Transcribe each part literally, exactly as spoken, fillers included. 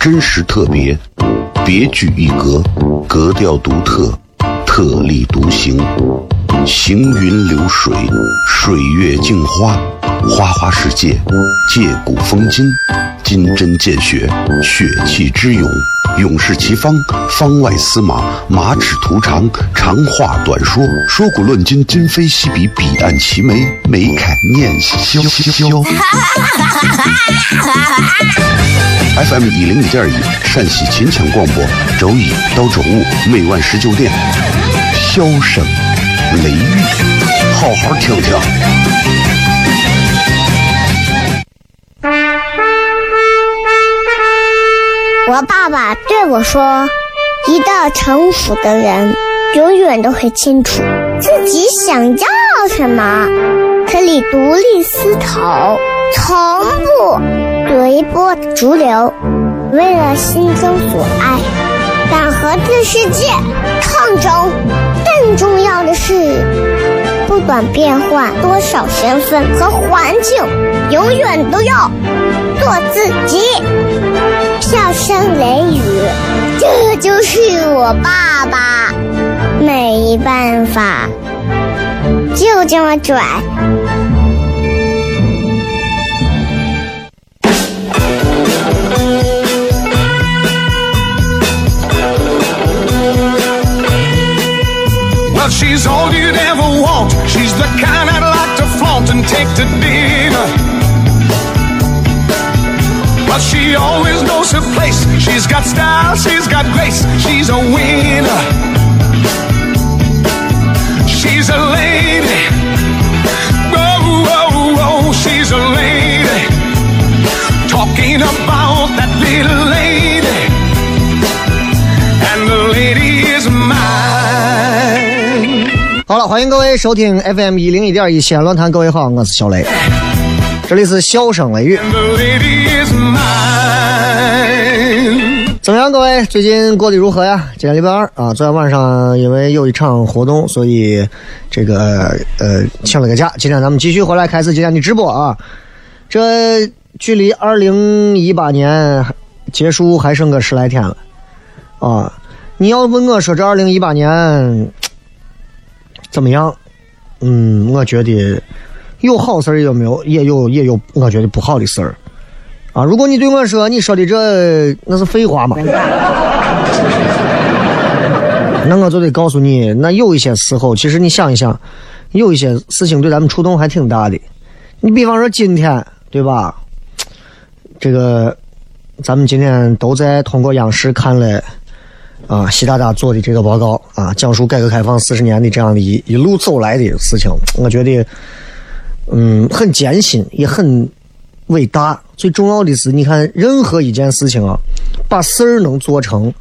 真实特别，别具一格，格调独特，特立独行，行云流水，水月镜花，花花世界，借古风今，金针见血，血气之勇，勇士其方，方外司马，马齿图长，长话短说，说古论今，今非昔比，彼岸齐眉，眉开念萧萧。F M 一零一点一，陕西秦腔广播，周一到周五每晚十九点。箫声雷雨，好好听听。我爸爸对我说，一到城府的人永远都会清楚自己想要什么，可以独立思考，从不随波逐流，为了心中所爱，敢和这世界抗争。更重要的是，不管变换多少身份和环境，永远都要做自己。笑声雷雨，这就是我爸爸，没办法，就这么拽。Well, she's all you'd ever want. She's the kind I'd like to flaunt and take to dinner.But she always knows her place. She's got style, she's got grace. She's a winner. She's a lady. Oh, oh, oh, she's a lady. Talking about that little lady. And the lady is mine. 好了，欢迎各位收听 F M 一零一点一西安论坛。各位好，我是小雷，这里是箫声雷雨。怎么样，各位最近过得如何呀？今天礼拜二啊，昨天晚上因为有一场活动，所以这个呃请了个假。今天咱们继续回来开始今天的直播啊。这距离二零一八年结束还剩个十来天了啊。你要问我说这二零一八年怎么样？嗯，我觉得有好事儿，有没有？也有也有，我觉得不好的事儿。啊，如果你对我说你说的这那是废话嘛，那我就得告诉你，那有一些时候其实你想一想，有一些事情对咱们触动还挺大的。你比方说今天，对吧，这个咱们今天都在通过央视看了啊习大大做的这个报告啊，讲述改革开放四十年的这样的一一路走来的事情，我觉得嗯很艰辛也很伟大。最重要的是，你看任何一件事情啊，把事儿能做成，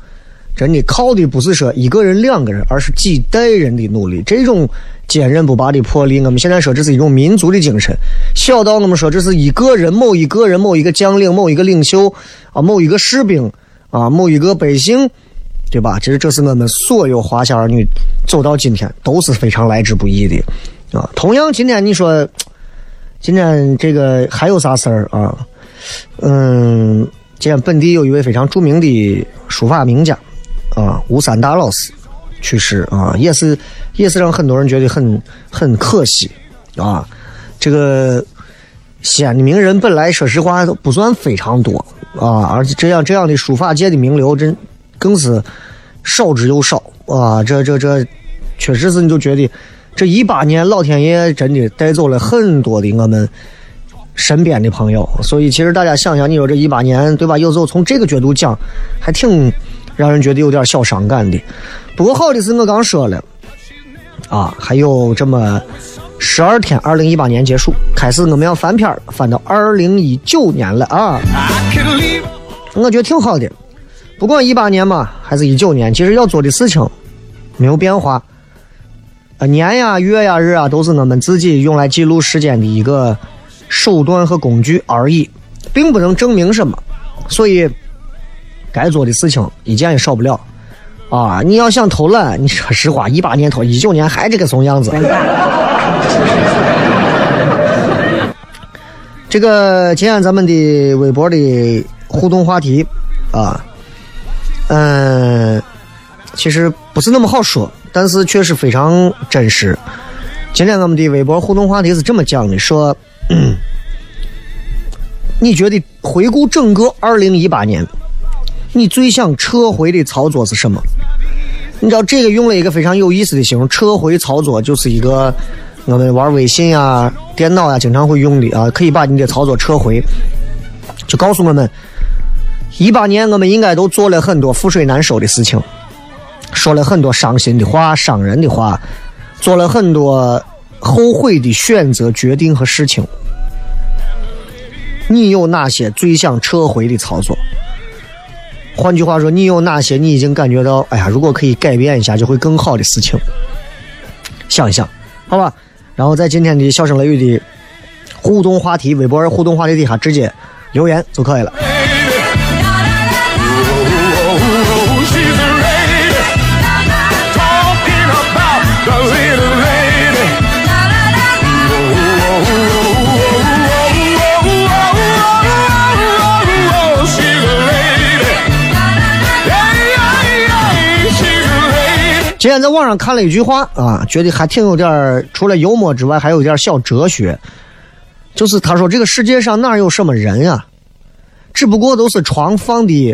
真的靠的不是说一个人两个人，而是几代人的努力。这种坚韧不拔的魄力，我们现在说这是一种民族的精神，小到我们说这是一个人某一个人某一个将领某一个领袖啊，某一个士兵啊，某一个百姓，对吧？其实这是我们所有华夏儿女走到今天都是非常来之不易的啊。同样今天你说今天这个还有啥事儿啊？嗯，今天本地有一位非常著名的书法名家啊，吴三达老师去世啊，也是也是让很多人觉得很很可惜啊。这个西安的名人本来说实话都不算非常多啊，而且这样这样的书法界的名流真更是少之又少啊。这这这确实是，你就觉得。这一八年老天爷真的带走了很多的我们身边的朋友，所以其实大家想想，你说这一八年，对吧？有时候从这个角度讲，还挺让人觉得有点小伤感的。不过好的是我刚说了啊，还有这么十二天，二零一八年结束，开始我们要翻篇翻到二零一九年了啊，我觉得挺好的。不管一八年嘛，还是一九年，其实要做的事情没有变化。啊，年呀、月呀、日啊，都是我们自己用来记录时间的一个手段和工具而已，并不能证明什么。所以，该做的事情一件也少不了。啊，你要想偷懒，你说实话，一八年偷，一九年还这个怂样子。这个今天咱们的微博的互动话题啊，嗯，其实不是那么好说，但是确实非常真实。今天我们的微博互动话题是这么讲的，说、嗯、你觉得回顾整个二零一八年，你最想撤回的操作是什么？你知道这个用了一个非常有意思的形容，撤回操作就是一个我们玩微信啊、电脑啊经常会用的啊，可以把你的操作撤回。就告诉我们，一八年我们应该都做了很多覆水难收的事情，说了很多伤心的话、伤人的话，做了很多后悔的选择、决定和事情。你有哪些最想撤回的操作？换句话说，你有哪些你已经感觉到，哎呀，如果可以改变一下就会更好的事情？想一想，好吧。然后在今天的笑声雷雨的互动话题，微博互动话题底下直接留言就可以了。今天在网上看了一句话啊，觉得还挺有点，除了幽默之外还有点小哲学。就是他说这个世界上哪有什么人啊，只不过都是床放的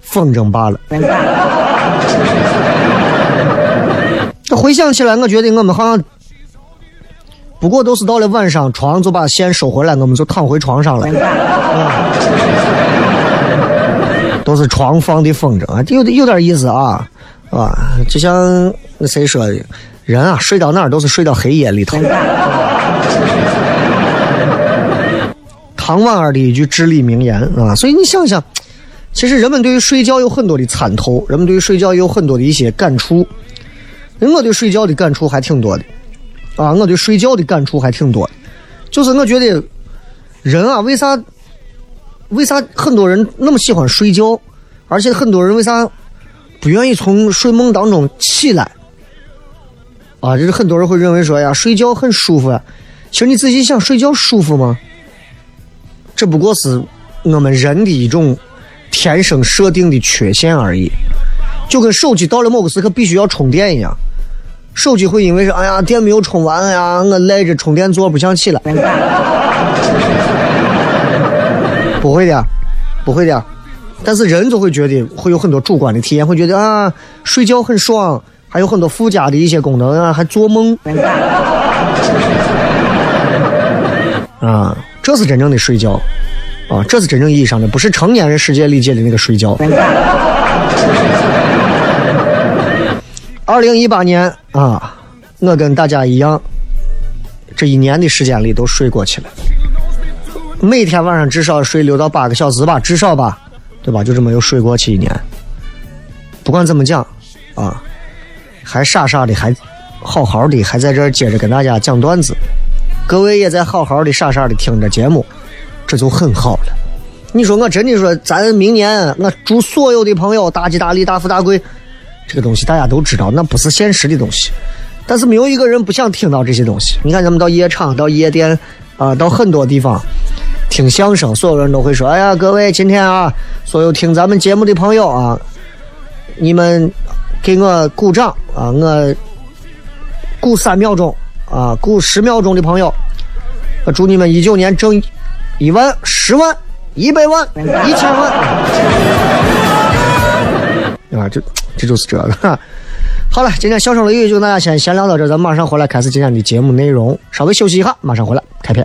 风筝罢了。回想起来，我觉得我们好像不过都是到了晚上床就把线收回来，我们就躺回床上了。嗯、都是床放的风筝啊，有有点意思啊。啊，就像那谁说的，人啊睡到那儿都是睡到黑夜里头。唐婉儿的一句至理名言啊，所以你想想，其实人们对于睡觉有很多的参透，人们对于睡觉有很多的一些感触。我对睡觉的感触还挺多的啊，我对睡觉的感触还挺多的。就是我觉得人啊，为啥为啥很多人那么喜欢睡觉，而且很多人为啥不愿意从睡梦当中起来啊？就是很多人会认为说呀，睡觉很舒服啊。其实你自己想，睡觉舒服吗？这不过是我们人的一种天生设定的缺陷而已。就跟手机到了某个时刻必须要充电一样，手机会因为是哎呀电没有充完呀，我赖着充电座不想起来。不会的，不会的。但是人就会觉得会有很多主观的体验，会觉得啊睡觉很爽，还有很多附加的一些功能啊，还做梦啊，这是真正的睡觉啊，这是真正意义上的，不是成年人世界理解的那个睡觉。二零一八年啊，我跟大家一样，这一年的时间里都睡过去了，每天晚上至少睡六到八个小时吧，至少吧。对吧？就这么又睡过去一年，不管怎么讲啊，还傻傻的，还好好的，还在这儿接着跟大家讲段子。各位也在好好的、傻傻的听着节目，这就很好了。你说我真的说，咱明年我祝所有的朋友大吉大利、大富大贵，这个东西大家都知道，那不是现实的东西。但是没有一个人不想听到这些东西。你看，咱们到夜场、到夜店啊、呃，到很多地方。听相声，所有人都会说：“哎呀，各位，今天啊，所有听咱们节目的朋友啊，你们给我鼓掌啊！我鼓三秒钟啊，鼓十秒钟的朋友，我祝你们一九年挣一万、十万、一百万、一千万。”啊，这这就是这个。好了，今天笑声雷雨就跟大家先闲聊到这，咱马上回来开始今天的节目内容，稍微休息一下，马上回来开片。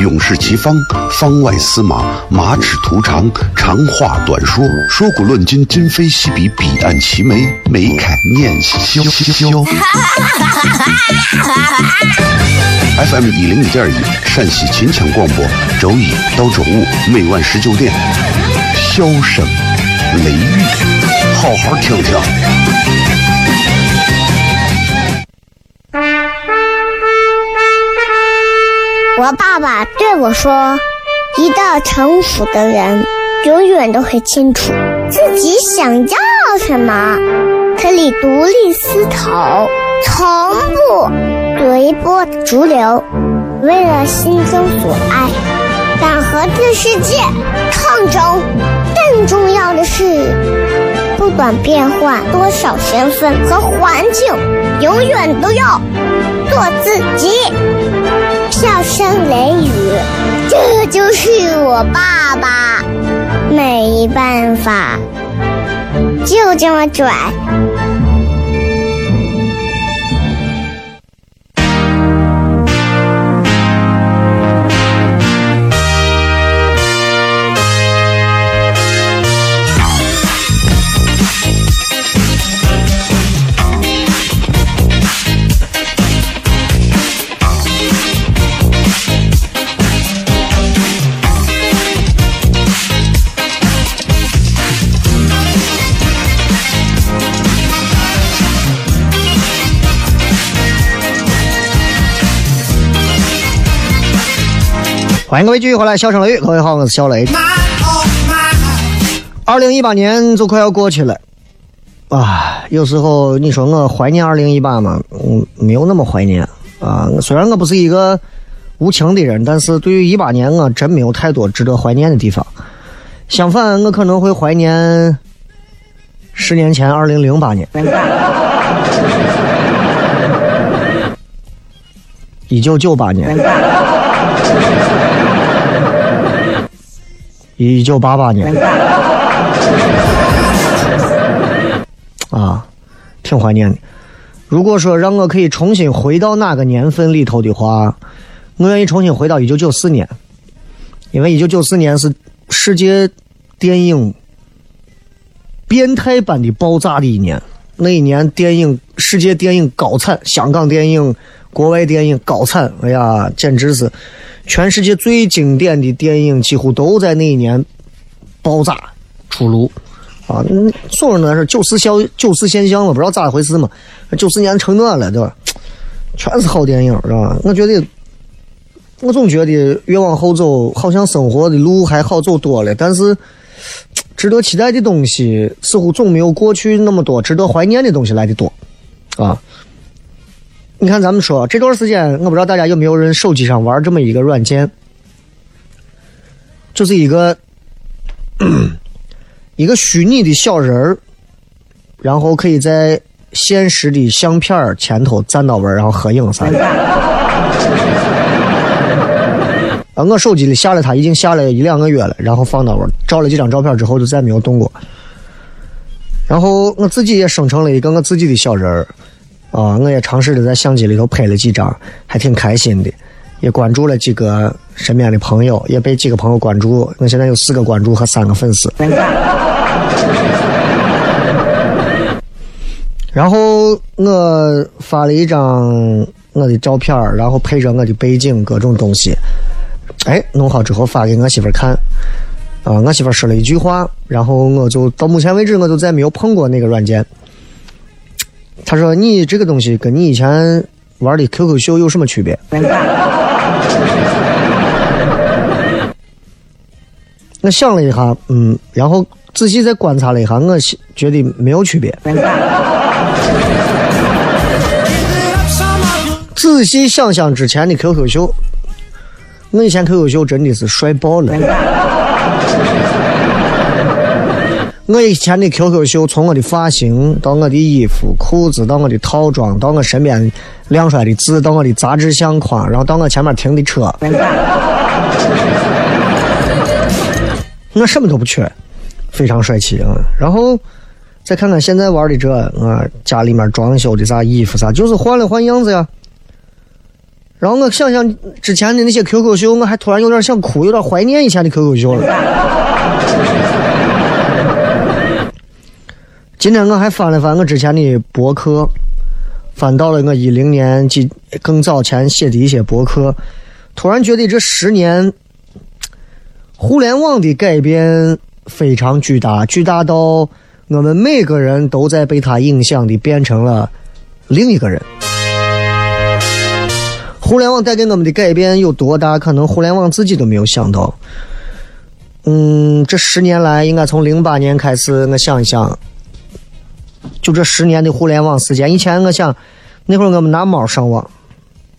勇士其方，方外司马，马齿图长，长话短说，说古论今，今非昔比，彼岸齐眉，眉开念萧萧。F M 一零一点一，陕西秦腔广播，周一到周五每晚十九点，笑声雷雨，好好听听。我爸爸对我说，一到城府的人永远都会清楚自己想要什么，可以独立思考，从不随波逐流，为了心中所爱，敢和这世界抗争。更重要的是，不管变换多少身份和环境，永远都要做自己。笑声雷雨，这就是我爸爸，没办法，就这么拽。欢迎各位继续回来，笑声雷雨，各位好，我是小雷。二零一八年就快要过去了，啊，有时候你说我怀念二零一八嘛，嗯，没有那么怀念啊。虽然我不是一个无情的人，但是对于一八年啊，真没有太多值得怀念的地方。相反，我可能会怀念十年前二零零八年，一九九八年。一九八八年，啊，挺怀念的。如果说让我可以重新回到那个年份里头的话，我愿意重新回到一九九四年，因为一九九四年是世界电影变态版的爆炸的一年。那一年电影，世界电影高产，香港电影、国外电影高产，哎呀，简直是全世界最经典的电影几乎都在那一年爆炸出炉啊！所有人是九四消九四现象嘛，不知道咋回事嘛，九四年成那了，对吧？全是好电影，知道吧？我觉得，我总觉得越往后走，好像生活的路还好走多了，但是值得期待的东西似乎总没有过去那么多，值得怀念的东西来的多啊。你看咱们说这段时间，我不知道大家有没有人手机上玩这么一个软件，就是一个一个虚拟的小人，然后可以在现实的相片前头站到位，然后合影啥的啊，我手机里下了它已经下了一两个月了，然后放到位，照了几张照片之后就再没有动过。然后我自己也生成了一个我自己的小人啊，我也尝试着在相机里头拍了几张，还挺开心的，也关注了几个身边的朋友，也被几个朋友关注，我现在有四个关注和三个粉丝然后我发了一张我的照片，然后配着我的背景各种东西，哎，弄好之后发给我媳妇看啊，我媳妇说了一句话，然后我就到目前为止我就再没有碰过那个软件。他说你这个东西跟你以前玩的 Q Q 秀有什么区别？那想了一下，嗯，然后仔细再观察了一下，我觉得没有区别。仔细想想之前的 Q Q 秀，我以前 Q Q 秀真的是摔爆了。我以前的 Q Q 秀，从我的发型到我的衣服裤子，到我的套装，到我身边晾出来的字，到我的杂志相框，然后到我前面停的车，我什么都不缺，非常帅气啊！然后再看看现在玩的这啊，家里面装修的啥衣服啥，就是换了换样子呀。然后我想想之前的那些 Q Q 秀，我还突然有点想哭，有点怀念以前的 Q Q 秀了。今天我还翻了翻我之前的博客，翻到了我一零年及更早前写的一些博客，突然觉得这十年互联网的改变非常巨大，巨大到我们每个人都在被它影响的变成了另一个人。互联网带给我们的改变有多大，可能互联网自己都没有想到。嗯，这十年来应该从零八年开始，我想一想，就这十年的互联网时间。以前我想那会儿我们拿猫上网，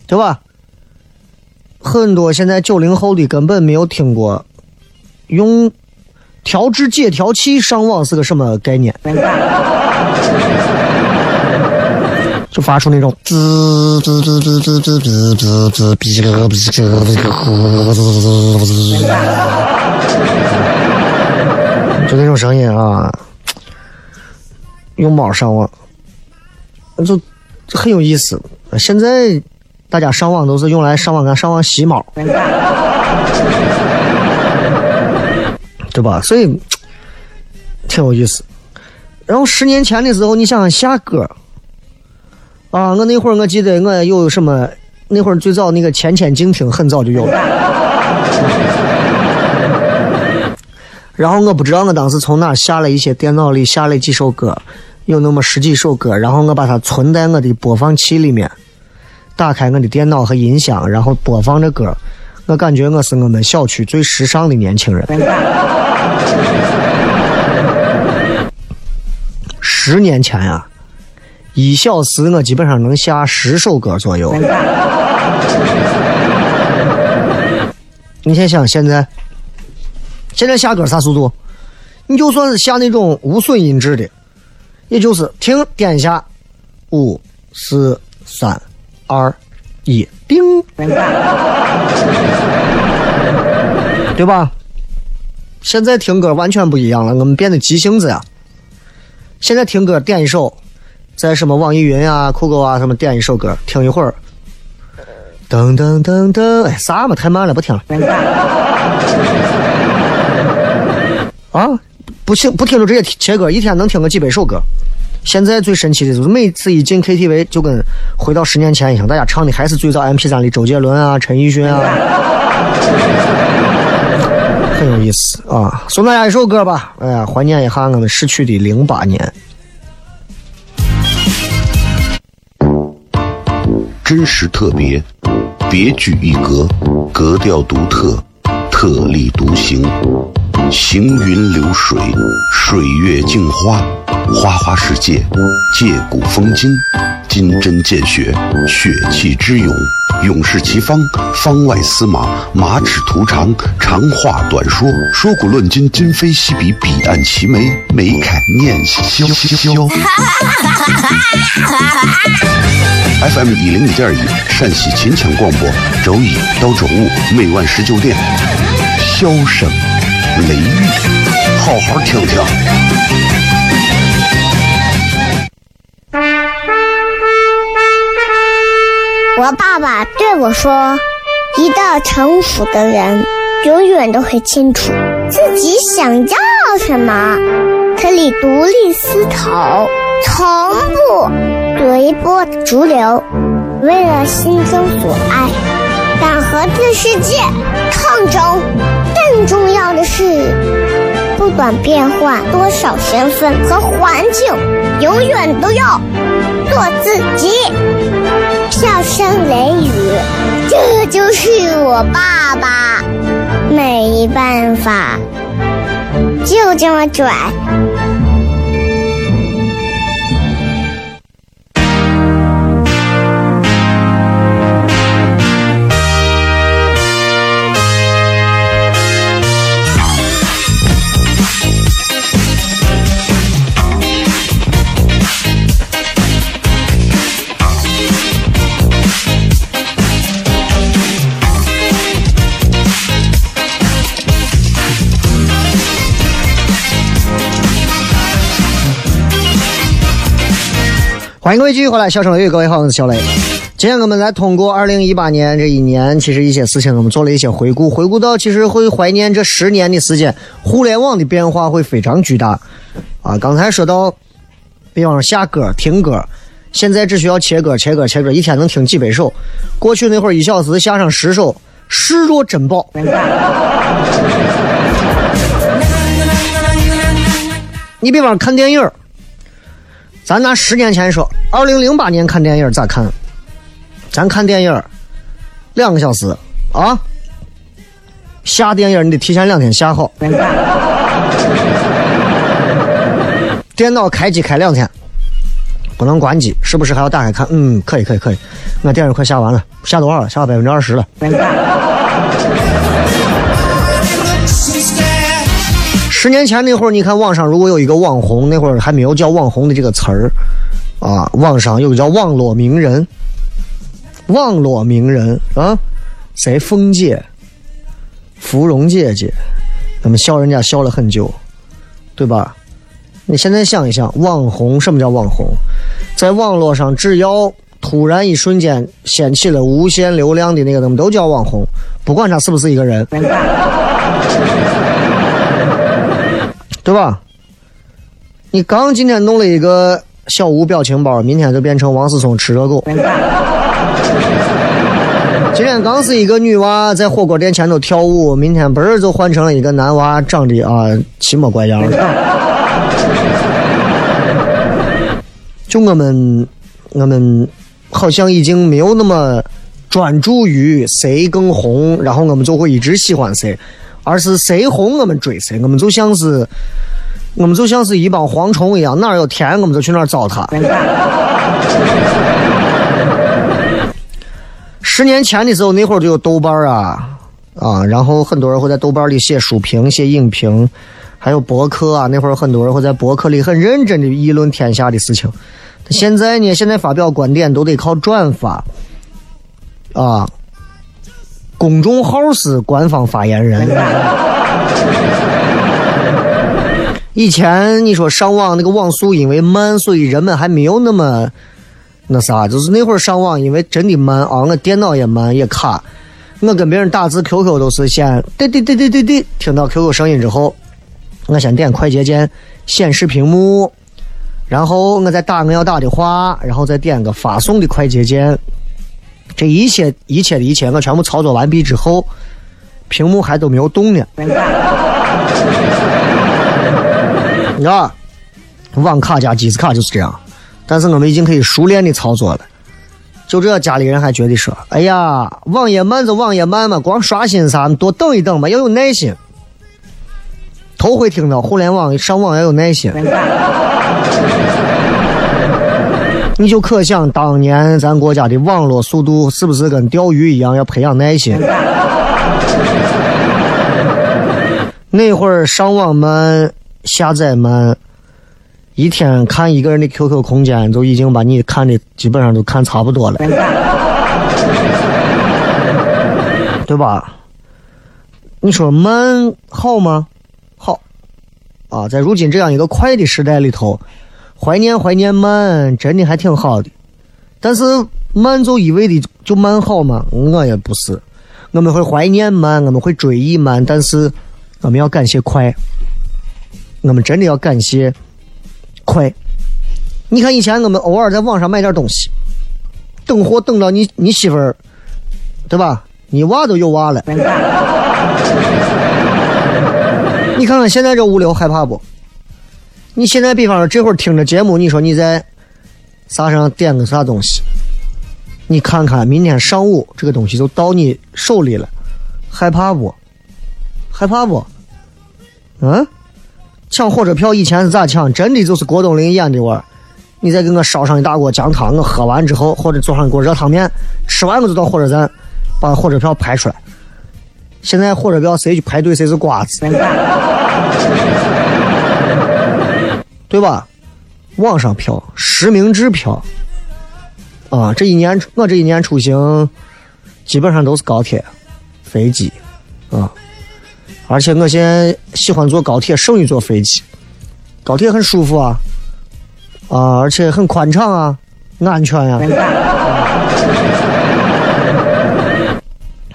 对吧？很多现在九零后的根本没有听过用调制解调器上网是个什么概念，就发出那种滋滋滋滋滋滋滋滋滋逼了逼了逼了，就那种声音啊。用猫上网就很有意思。现在大家上网都是用来上网干上网洗猫，对吧？所以挺有意思。然后十年前的时候，你想想下歌啊，我那会儿我记得我又有什么，那会儿最早那个浅浅静听很早就有了。然后我不知道我当时从哪下了一些电脑里下了几首歌，有那么十几首歌，然后我把它存在我的播放器里面，打开我的电脑和音响，然后播放着歌。我感觉我是我们校区最时尚的年轻人。十年前呀、啊，一小时我基本上能下十首歌左右。你先想现在，现在下歌啥速度？你就算是下那种无损音质的。也就是停点一下，五、四、三、二、一，叮，对吧？现在听歌完全不一样了，我们变得急性子呀。现在听歌点一首，在什么网易云啊、酷狗啊什么点一首歌，听一会儿，噔噔噔噔，哎，啥嘛，太慢了，不听了。啊？不听不听就直接切歌，一天能听个几百首歌。现在最神奇的就是每次一进 K T V 就跟回到十年前一样，大家唱的还是最早 M P 三 里周杰伦啊、陈奕迅啊，很有意思啊！送大家一首歌吧，哎呀，怀念一下我们逝去的零八年。真实特别，别具一格，格调独特，特立独行。行云流水，水月镜花，花花世界，借古风今，金针见血，血气之勇，勇士齐方，方外司马，马齿图长，长话短说，说古论今，今非昔比，彼岸齐眉，眉开念萧萧。F M 一零一点一，陕西秦腔广播，周一到周五每晚十九点，萧声。雷雨，好好听听。我爸爸对我说，一到城府的人永远都会清楚自己想要什么，可以独立思考，从不随波逐流，为了心中所爱，敢和这世界抗争。更重要的是，不管变换多少身份和环境，永远都要做自己。笑声雷雨，这就是我爸爸，没办法，就这么拽。欢迎各位继续回来，小声雷雨，各位好，我是小雷。今天我们来通过二零一八年这一年，其实一些事情我们做了一些回顾，回顾到其实会怀念这十年的时间，互联网的变化会非常巨大啊。刚才说到，比方说下歌、听歌，现在只需要切歌、切歌、切歌，一天能听几百首。过去那会儿一小时下上十首，视若珍宝。你比方看电影。咱拿十年前说，二零零八年看电影咋看？咱看电影两个小时啊！下电影你得提前两天下好，电脑开机开两天，不能关机，是不是还要打开看？嗯，可以可以可以，那电影快下完了，下多少了？下百分之二十了。十年前那会儿，你看网上如果有一个网红，那会儿还没有叫网红的这个词儿啊，网上有个叫网络名人，网络名人啊，谁凤姐、芙蓉姐姐，咱们笑人家笑了很久，对吧？你现在想一想，网红什么叫网红？在网络上，只要突然一瞬间掀起了无限流量的那个，咱们都叫网红，不管他是不是一个人。对吧？你刚今天弄了一个小吴表情包，明天就变成王思聪吃热狗。今天刚是一个女娃在火锅店前头跳舞，明天不是就换成了一个男娃长得啊奇模怪样的。就我们我们好像已经没有那么专注于谁更红，然后我们就会一直喜欢谁。而是谁红我们追谁，我们就像是我们就像是一帮蝗虫一样，那儿有田我们就去那儿糟蹋。十年前的时候，那会儿就有豆瓣啊啊，然后很多人会在豆瓣里写书评、写影评，还有博客啊，那会儿很多人会在博客里很认真的议论天下的事情。现在呢，现在发表观点都得靠转发啊。公众号是官方发言人。以前你说上网那个网速因为慢，所以人们还没有那么那啥，就是那会儿上网因为真的慢啊，我电脑也慢也卡，我跟别人打字 Q Q 都是先对对对对对对，听到 Q Q 声音之后，我先点快捷键显示屏幕，然后我再打我要打的话，然后再点个发送的快捷键。这一切一切的一切，我全部操作完毕之后，屏幕还都没有动呢。你知道，网卡加机子卡就是这样。但是我们已经可以熟练的操作了。就这，家里人还觉得说：“哎呀，网页慢就网页慢嘛，光刷新啥，多等一等嘛，要有耐心。”头回听到互联网上网要有耐心。你就可想当年咱国家的网络速度是不是跟钓鱼一样要培养耐心。那会儿上网慢下载慢，一天看一个人的 Q Q 空间就已经把你看的基本上都看差不多了。对吧？你说慢好吗？好啊，在如今这样一个快的时代里头，怀念怀念慢真的还挺好的，但是慢就以为的就慢好吗？我也不是，我们会怀念慢，我们会追忆慢，但是我们要感谢快，我们真的要感谢快。你看以前我们偶尔在网上买点东西，等货等到你你媳妇儿，对吧？你娃都有娃了，你看看现在这物流害怕不？你现在比方说这会儿听着节目，你说你在啥上点个啥东西，你看看明天上午这个东西就到你手里了，害怕不？害怕不？嗯，抢火车票以前是咋抢？真的就是郭冬临演的味儿，你再给我烧上一大锅姜汤，我喝完之后或者做上一锅热汤面，吃完我就到火车站把火车票排出来。现在火车票谁去排队谁是瓜子。对吧？网上票、实名制票，啊，这一年我这一年出行，基本上都是高铁、飞机，啊，而且我现在喜欢坐高铁胜于坐飞机，高铁很舒服啊，啊，而且很宽敞啊，安全呀、啊，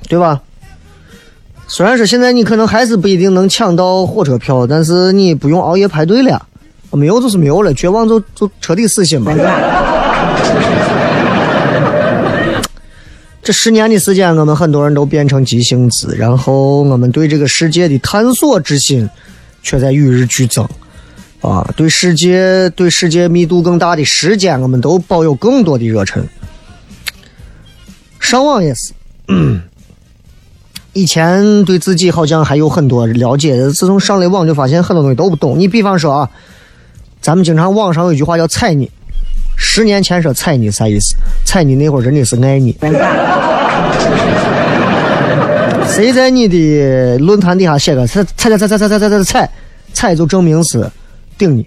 对吧？虽然是现在你可能还是不一定能抢到火车票，但是你不用熬夜排队了。没有就是没有了，绝望就就彻底死心吧。这十年的时间，我们很多人都变成急性子，然后我们对这个世界的探索之心却在与日俱增啊！对世界对世界密度更大的时间，我们都抱有更多的热忱。上网也是嗯，以前对自己好像还有很多了解，自从上了网就发现很多东西都不懂。你比方说啊，咱们经常网上有一句话叫踩你，十年前说踩你啥意思？踩你那会儿人家是爱你。谁在你的论坛底下写个踩踩踩踩踩踩踩踩踩就证明是定你。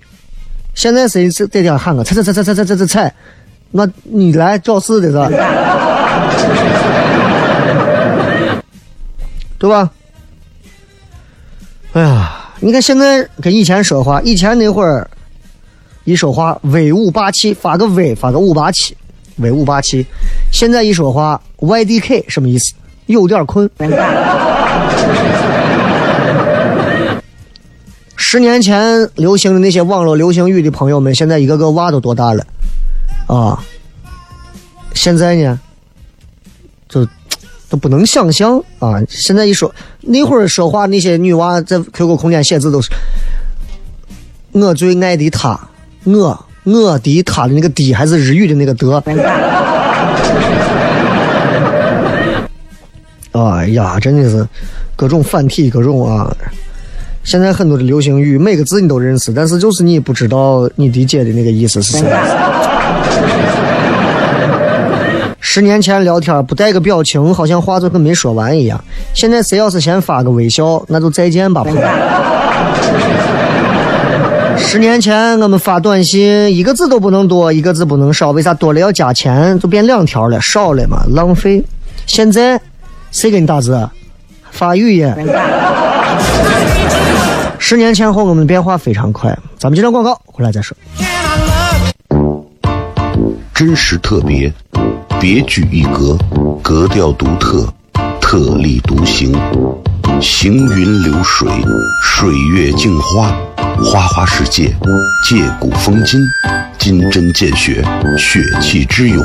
现在谁在底下喊个踩踩踩踩踩踩踩，那你来肇事的是吧？对吧？哎呀，你看现在跟以前说话，以前那会儿一说话伪五八七，发个伪发个五八七，伪五八七。现在一说话 Y D K 什么意思？有点困。十年前流行的那些网络流行语的朋友们，现在一个个娃都多大了啊！现在呢，就都不能想象啊！现在一说那会儿说话，那些女娃在 Q Q 空间写字都是“我最爱的他”，我我的他的那个的还是日语的那个德。哎呀，真的是各种反体各种啊！现在很多的流行语，每个字你都认识，但是就是你不知道你理解的那个意思是什么。十年前聊天不带个表情，好像话就跟没说完一样。现在谁要是先发个微笑，那就再见吧。十年前我们发短信，一个字都不能多，一个字不能少，为啥多了要加钱，就变两条了，少了嘛，浪费。现在谁给你打字？发语音。十年前后我们的变化非常快，咱们接着广告回来再说。真实特别，别具一格，格调独特，特立独行，行云流水，水月镜花，花花世界，借古风今，金针见血，血气之勇，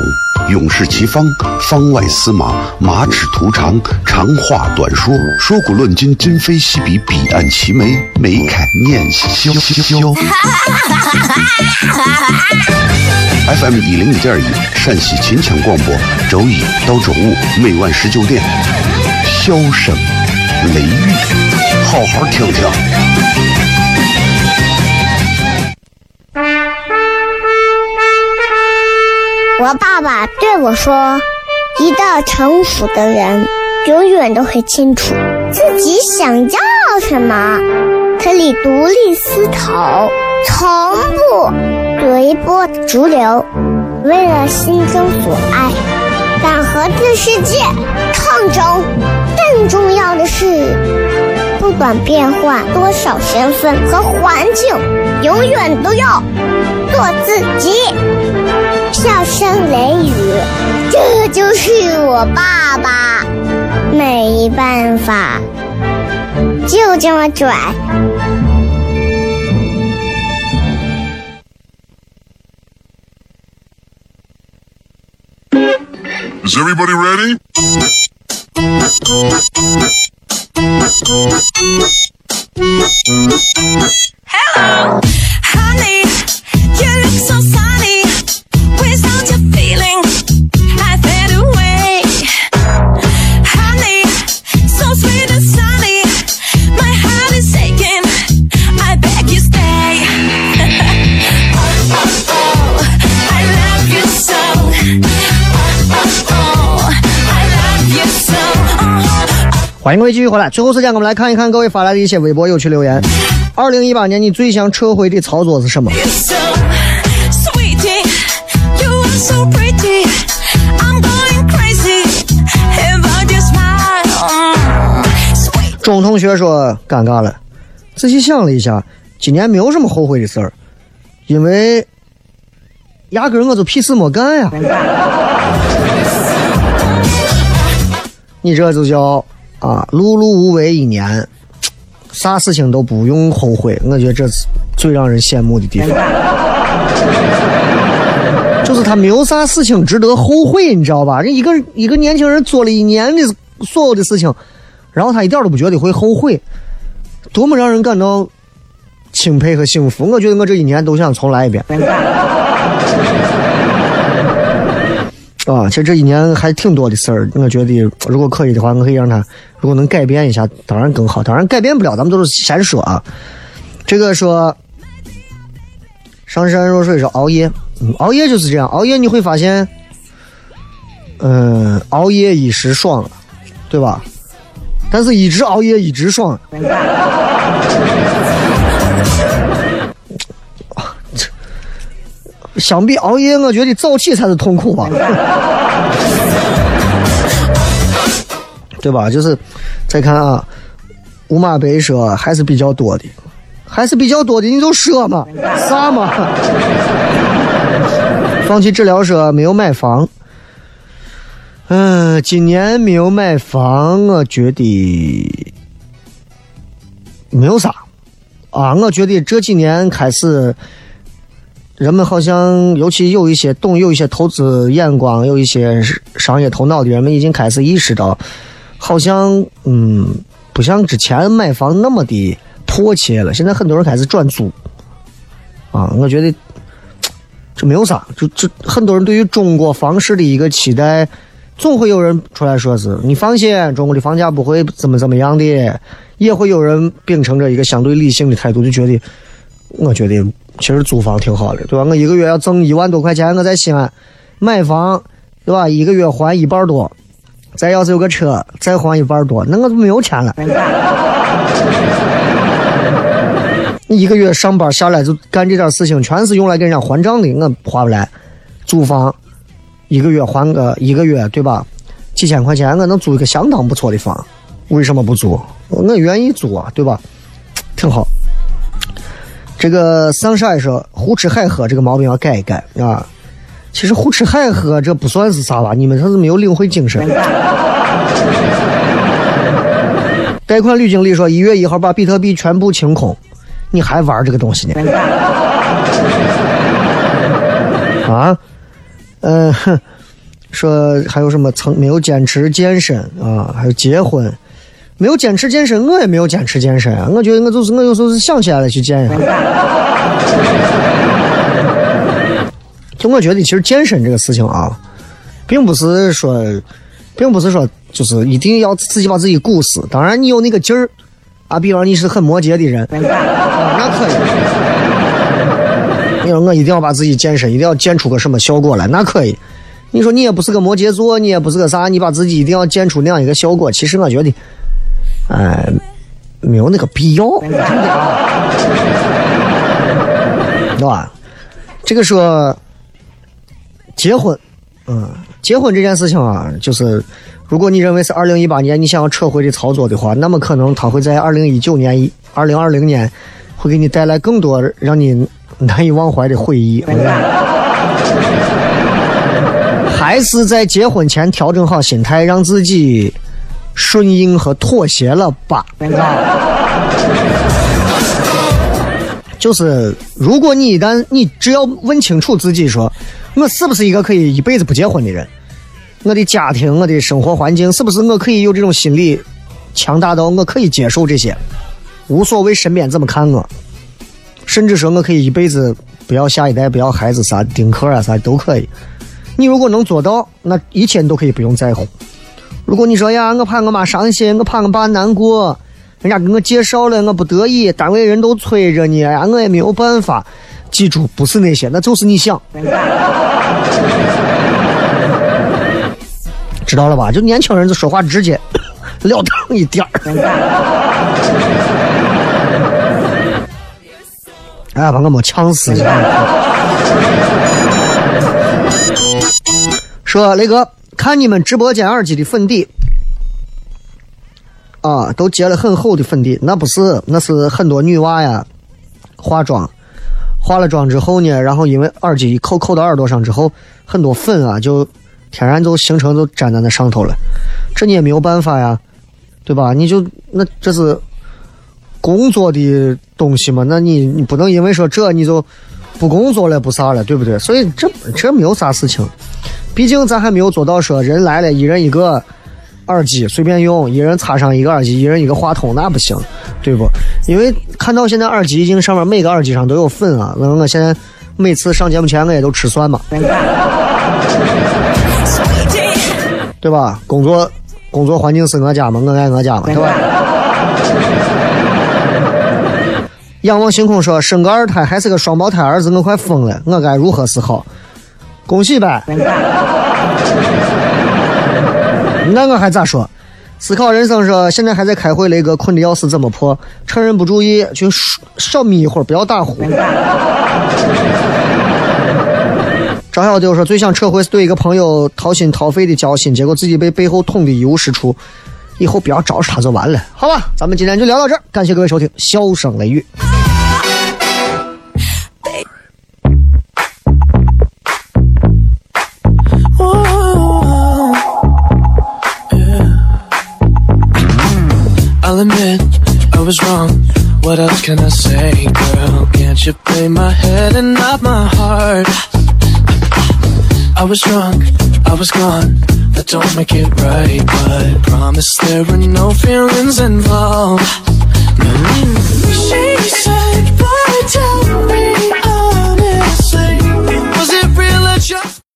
勇士其方，方外司马，马齿图长，长话短说，说古论今，今非昔比，彼岸齐眉，眉凯念萧萧。F M 一零一点一，陕西秦腔广播，周一到周五每晚十九点。箫声雷雨，好好听听。我爸爸对我说，一个成熟的人永远都会清楚自己想要什么，可以独立思考，从不随波逐流，为了心中所爱，敢和这世界抗争。更重要的是，不管变换多少身份和环境，永远都要做自己。笑声雷雨，这就是我爸爸，没办法，就这么拽。Is everybody ready? Hello, honey, you look so sunny.Without your feeling, I fade away. Honey, so sweet and sunny, my heart is aching. I beg you stay. Oh oh oh, I love you so. Oh oh oh, I love you so. Oh. 欢迎各位继续回来，最后时间我们来看一看各位发来的一些微博有趣留言。二零一八年你最想撤回的操作是什么？So pretty, I'm going crazy about your smile. Sweet. 钟同学说尴尬了，仔细想了一下，今年没有什么后悔的事儿，因为压根我就屁事没干呀。你这就叫啊，碌碌无为一年，啥事情都不用后悔，我觉得这是最让人羡慕的地方。就是他没有啥事情值得后悔，你知道吧？人一个一个年轻人做了一年的所有的事情，然后他一点都不觉得会后悔，多么让人感到钦佩和幸福！我觉得我这一年都想重来一遍。啊，其实这一年还挺多的事儿，我觉得如果可以的话，我可以让他，如果能改变一下，当然更好。当然改变不了，咱们都是闲说啊。这个说，上善若水是熬夜、嗯，熬夜就是这样，熬夜你会发现，嗯、呃，熬夜一时爽了，对吧？但是一直熬夜一直爽。想必熬夜，我觉得早起才是痛苦吧，对吧？就是，再看啊，五马白蛇还是比较多的，还是比较多的。你都说嘛，啥嘛？放弃治疗说没有买房，嗯、呃，今年没有买房，我觉得没有啥啊。我觉得这几年开始。人们好像，尤其有一些动，有一些投资眼光，有一些商业头脑的人们，已经开始意识到，好像嗯，不像之前买房那么的迫切了。现在很多人开始转租，啊，我觉得这没有啥，就就很多人对于中国房市的一个期待，总会有人出来说是，你放心，中国的房价不会怎么怎么样的，也会有人秉承着一个相对理性的态度，就觉得，我觉得。其实租房挺好的，对吧？我一个月要挣一万多块钱，我在西安买房，对吧？一个月还一半多，再要是有个车，再还一半多，那我就没有钱了。一个月上班下来就干这点事情，全是用来跟人家还账的，我花不来。租房一个月还个一个月，对吧？几千块钱，我能租一个相当不错的房，为什么不租？我愿意租啊，对吧？挺好。这个桑晒说胡吃海喝这个毛病要改一改啊！其实胡吃海喝这不算是啥吧？你们他是没有领会精神。贷款绿经理说一月一号把比特币全部清空，你还玩这个东西呢？啊？嗯、呃，说还有什么曾没有坚持健身啊？还有结婚。没有坚持健身，我也没有坚持健身啊！我觉得我就是我有时候是想起来了去健一下。就我觉得，其实健身这个事情啊，并不是说，并不是说就是一定要自己把自己鼓死。当然，你有那个劲儿啊，比方你是很摩羯的人，啊、那可以。你说我一定要把自己健身，一定要健出个什么效果来，那可以。你说你也不是个摩羯座，你也不是个啥，你把自己一定要健出那样一个效果，其实我觉得。哎，没有那个必要，对吧？这个说结婚，嗯，结婚这件事情啊，就是如果你认为是二零一八年你想要撤回这操作的话，那么可能它会在二零一九年、二零二零年会给你带来更多让你难以忘怀的回忆。还是在结婚前调整好心态，让自己。顺应和妥协了吧，就是如果你一旦你只要问清楚自己说，我是不是一个可以一辈子不结婚的人？我的家庭，我的生活环境，是不是我可以有这种心理强大到我可以接受这些，无所谓身边怎么看我，甚至说我可以一辈子不要下一代，不要孩子啥丁克啊啥都可以。你如果能做到，那一切都可以不用在乎。如果你说呀，我怕我妈伤心，我怕我爸难过，人家给我介绍了，我不得已，单位人都催着你呀，我也没有办法。记住，不是那些，那就是你想，知道了吧？就年轻人就说话直接，撂当一点儿。哎，把我们呛死了！说雷哥。看你们直播间二级的粉底啊，都结了很厚的粉底，那不是，那是很多女娃呀化妆，化了妆之后呢，然后因为二级扣扣到耳朵上之后，很多粉啊就天然就形成，都粘在那上头了，这你也没有办法呀，对吧？你就那这是工作的东西嘛，那你你不能因为说这你就不工作了不啥了，对不对？所以这这没有啥事情。毕竟咱还没有做到说人来了一人一个耳机随便用，一人插上一个耳机，一人一个话筒，那不行，对不？因为看到现在耳机已经上面每个耳机上都有粪啊，那我现在每次上节目前我也都吃酸嘛。对吧？工作工作环境是我家嘛，我爱我家嘛，对吧？仰望星空说，生个二胎还是个双胞胎儿子，我快疯了，我该如何是好？恭喜呗！那我还咋说？思考人生说，现在还在开会，雷哥困得要死，怎么破？趁人不注意就少眯一会儿，不要打呼。张小丢说，最想撤回是对一个朋友掏心掏肺的交心，结果自己被背后捅的一无是处，以后不要找他就完了，好吧？咱们今天就聊到这儿，感谢各位收听《笑声雷雨》。I'll admit I was wrong. What else can I say, girl? Can't you play my head and not my heart? I was drunk, I was gone. That don't make it right, but I promise there were no feelings involved.